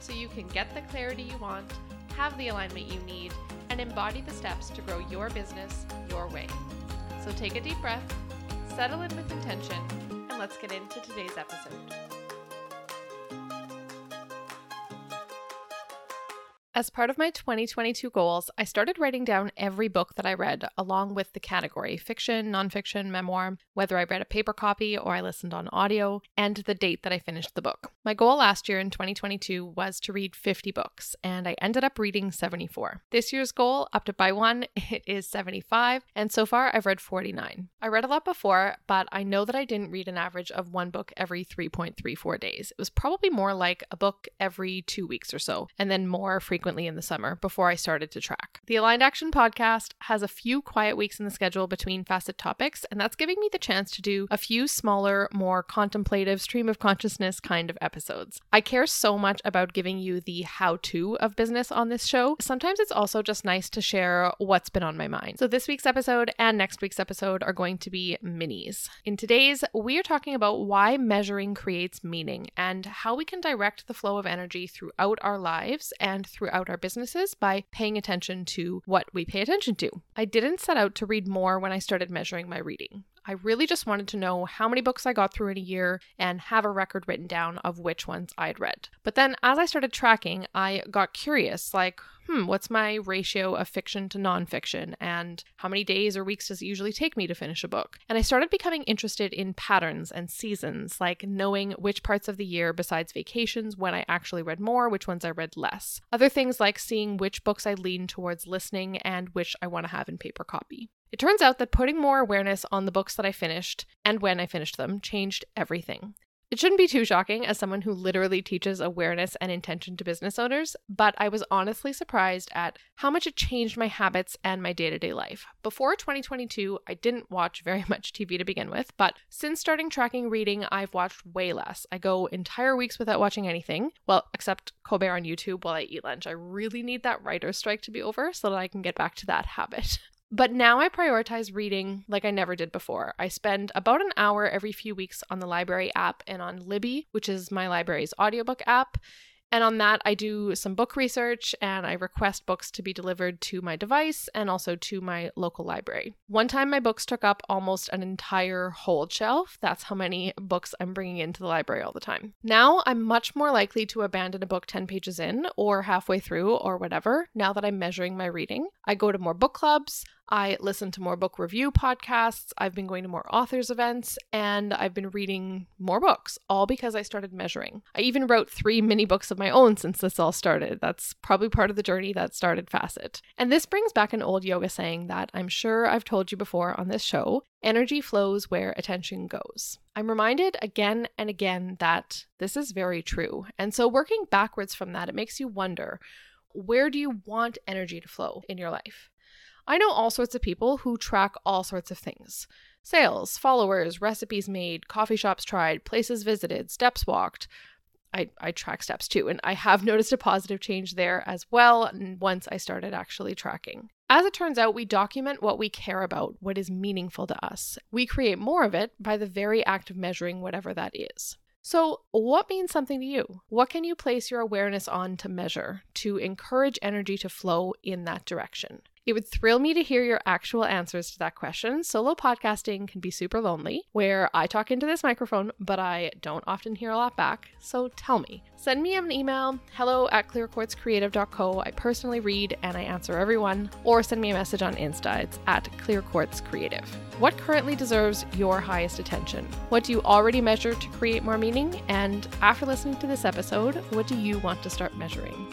so you can get the clarity you want, have the alignment you need, and embody the steps to grow your business your way. So take a deep breath, settle in with intention, and let's get into today's episode. As part of my 2022 goals, I started writing down every book that I read, along with the category fiction, nonfiction, memoir, whether I read a paper copy or I listened on audio, and the date that I finished the book. My goal last year in 2022 was to read 50 books, and I ended up reading 74. This year's goal, upped it by one, it is 75, and so far I've read 49. I read a lot before, but I know that I didn't read an average of one book every 3.34 days. It was probably more like a book every 2 weeks or so, and then more frequently in the summer before I started to track. The Aligned Action Podcast has a few quiet weeks in the schedule between Facet topics, and that's giving me the chance to do a few smaller, more contemplative, stream of consciousness kind of episodes. I care so much about giving you the how-to of business on this show. Sometimes it's also just nice to share what's been on my mind. So this week's episode and next week's episode are going to be minis. In today's, we are talking about why measuring creates meaning and how we can direct the flow of energy throughout our lives and throughout our businesses by paying attention to what we pay attention to. I didn't set out to read more when I started measuring my reading. I really just wanted to know how many books I got through in a year and have a record written down of which ones I'd read. But then as I started tracking, I got curious, like, what's my ratio of fiction to nonfiction, and how many days or weeks does it usually take me to finish a book? And I started becoming interested in patterns and seasons, like knowing which parts of the year besides vacations when I actually read more, which ones I read less. Other things like seeing which books I lean towards listening and which I want to have in paper copy. It turns out that putting more awareness on the books that I finished and when I finished them changed everything. It shouldn't be too shocking as someone who literally teaches awareness and intention to business owners, but I was honestly surprised at how much it changed my habits and my day-to-day life. Before 2022, I didn't watch very much TV to begin with, but since starting tracking reading, I've watched way less. I go entire weeks without watching anything, well, except Colbert on YouTube while I eat lunch. I really need that writer's strike to be over so that I can get back to that habit. But now I prioritize reading like I never did before. I spend about an hour every few weeks on the library app and on Libby, which is my library's audiobook app. And on that, I do some book research and I request books to be delivered to my device and also to my local library. One time my books took up almost an entire whole shelf. That's how many books I'm bringing into the library all the time. Now I'm much more likely to abandon a book 10 pages in or halfway through or whatever. Now that I'm measuring my reading, I go to more book clubs. I listen to more book review podcasts, I've been going to more authors events, and I've been reading more books, all because I started measuring. I even wrote 3 mini books of my own since this all started. That's probably part of the journey that started Facet. And this brings back an old yoga saying that I'm sure I've told you before on this show, energy flows where attention goes. I'm reminded again and again that this is very true. And so working backwards from that, it makes you wonder, where do you want energy to flow in your life? I know all sorts of people who track all sorts of things. Sales, followers, recipes made, coffee shops tried, places visited, steps walked. I track steps too, and I have noticed a positive change there as well once I started actually tracking. As it turns out, we document what we care about, what is meaningful to us. We create more of it by the very act of measuring whatever that is. So what means something to you? What can you place your awareness on to measure, to encourage energy to flow in that direction? It would thrill me to hear your actual answers to that question. Solo podcasting can be super lonely, where I talk into this microphone, but I don't often hear a lot back. So tell me. Send me an email, hello@clearquartzcreative.co. I personally read and I answer everyone. Or send me a message on Insta. It's @clearquartzcreative. What currently deserves your highest attention? What do you already measure to create more meaning? And after listening to this episode, what do you want to start measuring?